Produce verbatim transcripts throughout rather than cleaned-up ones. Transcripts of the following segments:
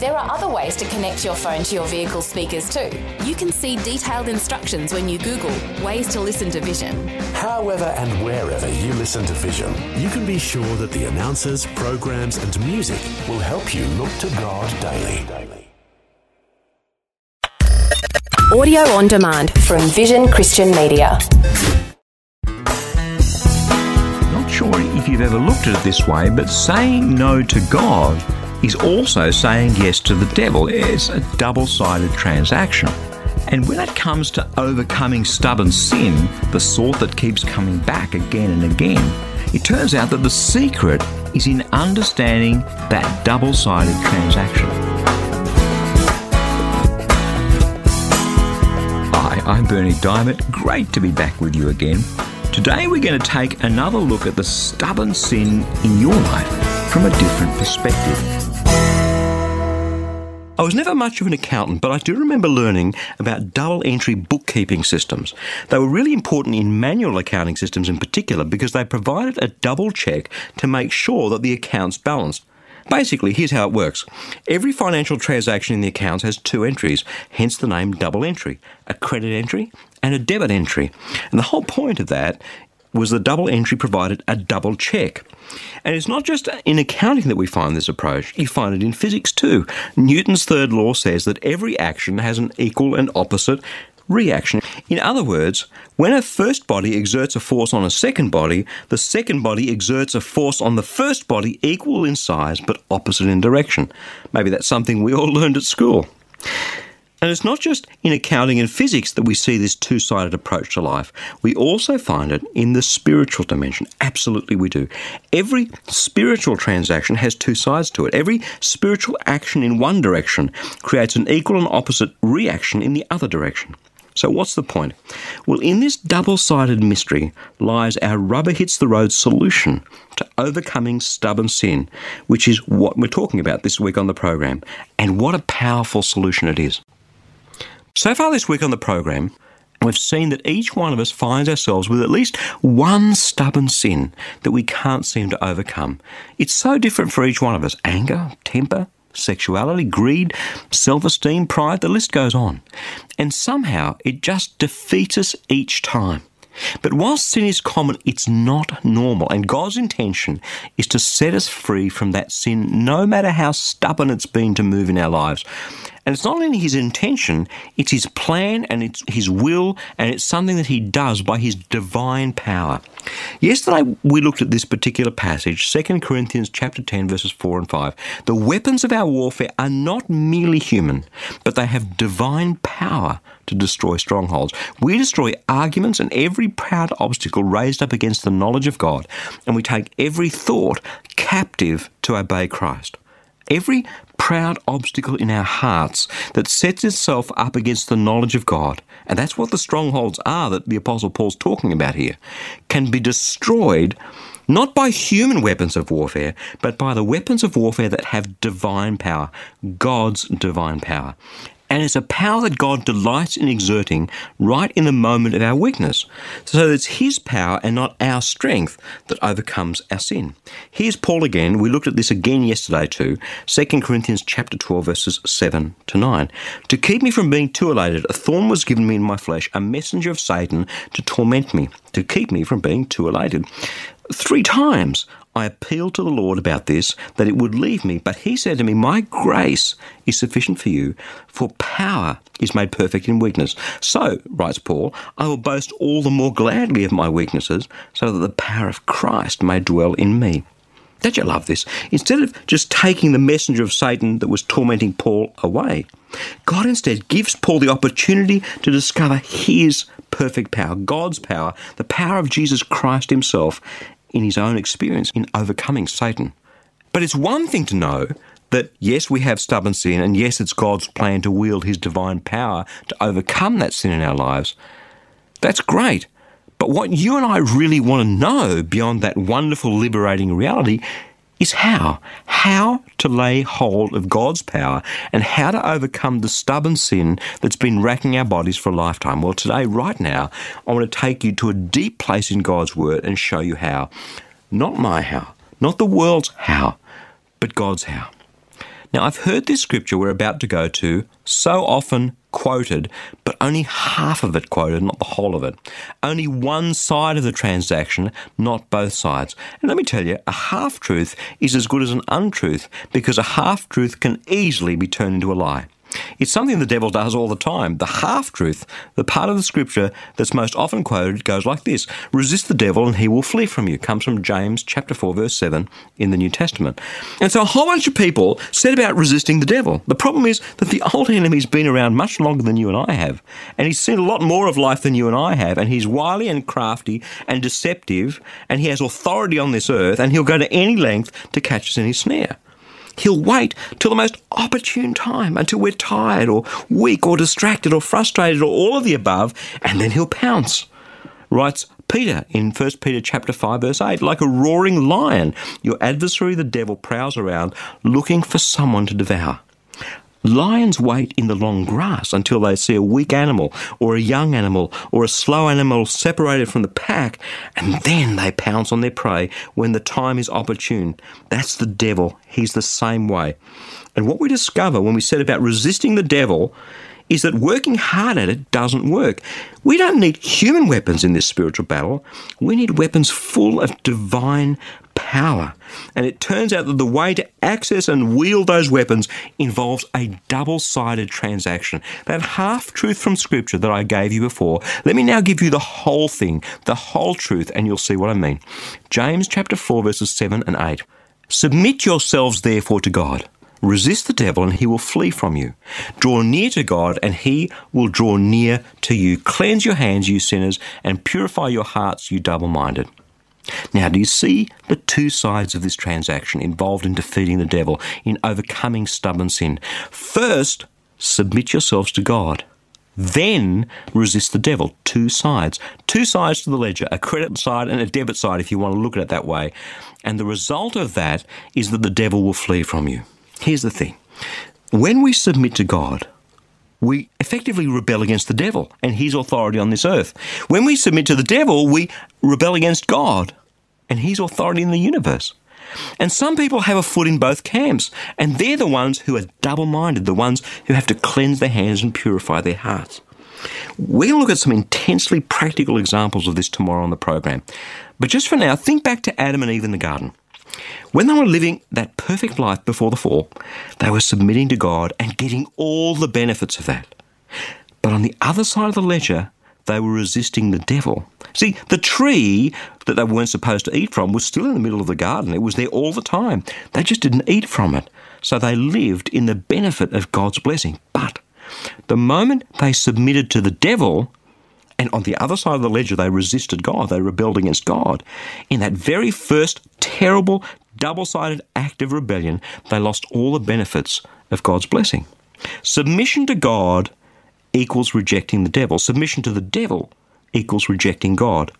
There are other ways to connect your phone to your vehicle's speakers too. You can see detailed instructions when you Google ways to listen to Vision. However and wherever you listen to Vision, you can be sure that the announcers, programs and music will help you look to God daily. Audio on demand from Vision Christian Media. Not sure if you've ever looked at it this way, but saying no to God is also saying yes to the devil. It's a double-sided transaction. And when it comes to overcoming stubborn sin, the sort that keeps coming back again and again, it turns out that the secret is in understanding that double-sided transaction. Hi, I'm Berni Dymet. Great to be back with you again. Today we're going to take another look at the stubborn sin in your life from a different perspective. I was never much of an accountant, but I do remember learning about double-entry bookkeeping systems. They were really important in manual accounting systems in particular because they provided a double check to make sure that the accounts balanced. Basically, here's how it works. Every financial transaction in the accounts has two entries, hence the name double entry, a credit entry and a debit entry. And the whole point of that was the double entry provided a double check. And it's not just in accounting that we find this approach, you find it in physics too. Newton's third law says that every action has an equal and opposite reaction. In other words, when a first body exerts a force on a second body, the second body exerts a force on the first body equal in size but opposite in direction. Maybe that's something we all learned at school. And it's not just in accounting and physics that we see this two-sided approach to life. We also find it in the spiritual dimension. Absolutely we do. Every spiritual transaction has two sides to it. Every spiritual action in one direction creates an equal and opposite reaction in the other direction. So what's the point? Well, in this double-sided mystery lies our rubber-hits-the-road solution to overcoming stubborn sin, which is what we're talking about this week on the program. And what a powerful solution it is. So far this week on the program, we've seen that each one of us finds ourselves with at least one stubborn sin that we can't seem to overcome. It's so different for each one of us. Anger, temper, sexuality, greed, self-esteem, pride, the list goes on. And somehow it just defeats us each time. But whilst sin is common, it's not normal. And God's intention is to set us free from that sin, no matter how stubborn it's been to move in our lives. And it's not only his intention, it's his plan and it's his will, and it's something that he does by his divine power. Yesterday we looked at this particular passage, Second Corinthians chapter ten, verses four and five. The weapons of our warfare are not merely human, but they have divine power to destroy strongholds. We destroy arguments and every proud obstacle raised up against the knowledge of God, and we take every thought captive to obey Christ. Every proud obstacle in our hearts that sets itself up against the knowledge of God, and that's what the strongholds are that the Apostle Paul's talking about here, can be destroyed not by human weapons of warfare, but by the weapons of warfare that have divine power, God's divine power. And it's a power that God delights in exerting right in the moment of our weakness. So it's his power and not our strength that overcomes our sin. Here's Paul again. We looked at this again yesterday too. Second Corinthians chapter twelve, verses seven to nine. To keep me from being too elated, a thorn was given me in my flesh, a messenger of Satan to torment me, to keep me from being too elated. Three times I appealed to the Lord about this, that it would leave me. But he said to me, my grace is sufficient for you, for power is made perfect in weakness. So, writes Paul, I will boast all the more gladly of my weaknesses, so that the power of Christ may dwell in me. Don't you love this? Instead of just taking the messenger of Satan that was tormenting Paul away, God instead gives Paul the opportunity to discover his perfect power, God's power, the power of Jesus Christ himself, in his own experience in overcoming Satan. But it's one thing to know that, yes, we have stubborn sin, and yes, it's God's plan to wield his divine power to overcome that sin in our lives. That's great. But what you and I really want to know beyond that wonderful liberating reality is how. How to lay hold of God's power and how to overcome the stubborn sin that's been racking our bodies for a lifetime. Well, today, right now, I want to take you to a deep place in God's Word and show you how. Not my how, not the world's how, but God's how. Now, I've heard this scripture we're about to go to so often quoted, but only half of it quoted, not the whole of it. Only one side of the transaction, not both sides. And let me tell you, a half-truth is as good as an untruth, because a half-truth can easily be turned into a lie. It's something the devil does all the time. The half-truth, the part of the scripture that's most often quoted, goes like this: resist the devil and he will flee from you. It comes from James chapter four, verse seven in the New Testament. And so a whole bunch of people said about resisting the devil. The problem is that the old enemy's been around much longer than you and I have, and he's seen a lot more of life than you and I have, and he's wily and crafty and deceptive, and he has authority on this earth, and he'll go to any length to catch us in his snare. He'll wait till the most opportune time, until we're tired or weak or distracted or frustrated or all of the above, and then he'll pounce. Writes Peter in First Peter chapter five, verse eight, like a roaring lion, your adversary the devil prowls around looking for someone to devour. Lions wait in the long grass until they see a weak animal or a young animal or a slow animal separated from the pack, and then they pounce on their prey when the time is opportune. That's the devil. He's the same way. And what we discover when we set about resisting the devil is that working hard at it doesn't work. We don't need human weapons in this spiritual battle. We need weapons full of divine power. And it turns out that the way to access and wield those weapons involves a double-sided transaction. That half-truth from Scripture that I gave you before, let me now give you the whole thing, the whole truth, and you'll see what I mean. James chapter four, verses seven and eight. Submit yourselves therefore to God. Resist the devil and he will flee from you. Draw near to God and he will draw near to you. Cleanse your hands, you sinners, and purify your hearts, you double-minded. Now, do you see the two sides of this transaction involved in defeating the devil, in overcoming stubborn sin? First, submit yourselves to God. Then resist the devil. Two sides. Two sides to the ledger, a credit side and a debit side, if you want to look at it that way. And the result of that is that the devil will flee from you. Here's the thing. When we submit to God, we effectively rebel against the devil and his authority on this earth. When we submit to the devil, we rebel against God and his authority in the universe. And some people have a foot in both camps, and they're the ones who are double-minded, the ones who have to cleanse their hands and purify their hearts. We're going to look at some intensely practical examples of this tomorrow on the program. But just for now, think back to Adam and Eve in the garden. When they were living that perfect life before the fall, they were submitting to God and getting all the benefits of that. But on the other side of the ledger, they were resisting the devil. See, the tree that they weren't supposed to eat from was still in the middle of the garden. It was there all the time. They just didn't eat from it. So they lived in the benefit of God's blessing. But the moment they submitted to the devil, and on the other side of the ledger, they resisted God. They rebelled against God. In that very first terrible, double-sided act of rebellion, they lost all the benefits of God's blessing. Submission to God equals rejecting the devil. Submission to the devil equals rejecting God.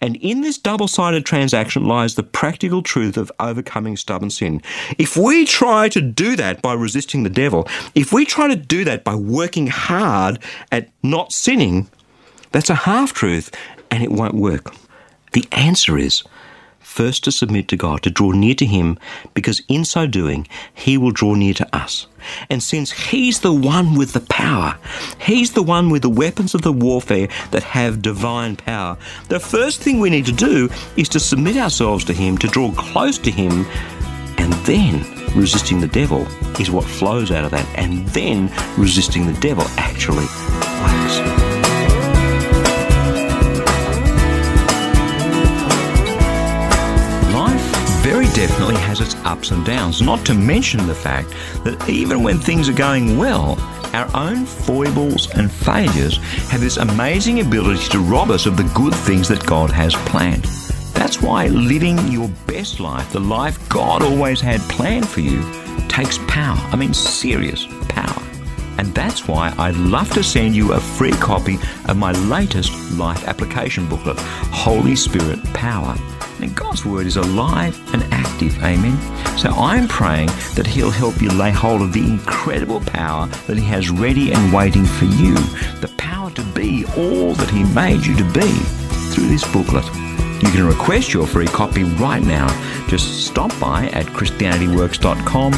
And in this double-sided transaction lies the practical truth of overcoming stubborn sin. If we try to do that by resisting the devil, if we try to do that by working hard at not sinning, that's a half-truth, and it won't work. The answer is first to submit to God, to draw near to him, because in so doing, he will draw near to us. And since he's the one with the power, he's the one with the weapons of the warfare that have divine power, the first thing we need to do is to submit ourselves to him, to draw close to him, and then resisting the devil is what flows out of that. And then resisting the devil actually works. Very definitely has its ups and downs, not to mention the fact that even when things are going well, our own foibles and failures have this amazing ability to rob us of the good things that God has planned. That's why living your best life, the life God always had planned for you, takes power. I mean, serious power. And that's why I'd love to send you a free copy of my latest life application booklet, Holy Spirit Power. And God's Word is alive and active, amen? So I'm praying that He'll help you lay hold of the incredible power that He has ready and waiting for you, the power to be all that He made you to be through this booklet. You can request your free copy right now. Just stop by at Christianity Works dot com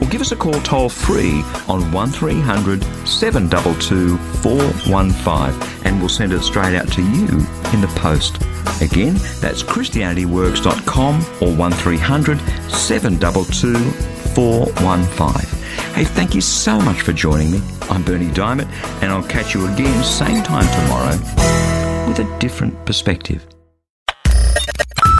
or give us a call toll free on one three hundred, seven two two, four one five and we'll send it straight out to you in the post. Again, that's Christianity Works dot com or one three hundred, seven two two, four one five. Hey, thank you so much for joining me. I'm Berni Dymet and I'll catch you again same time tomorrow with a different perspective.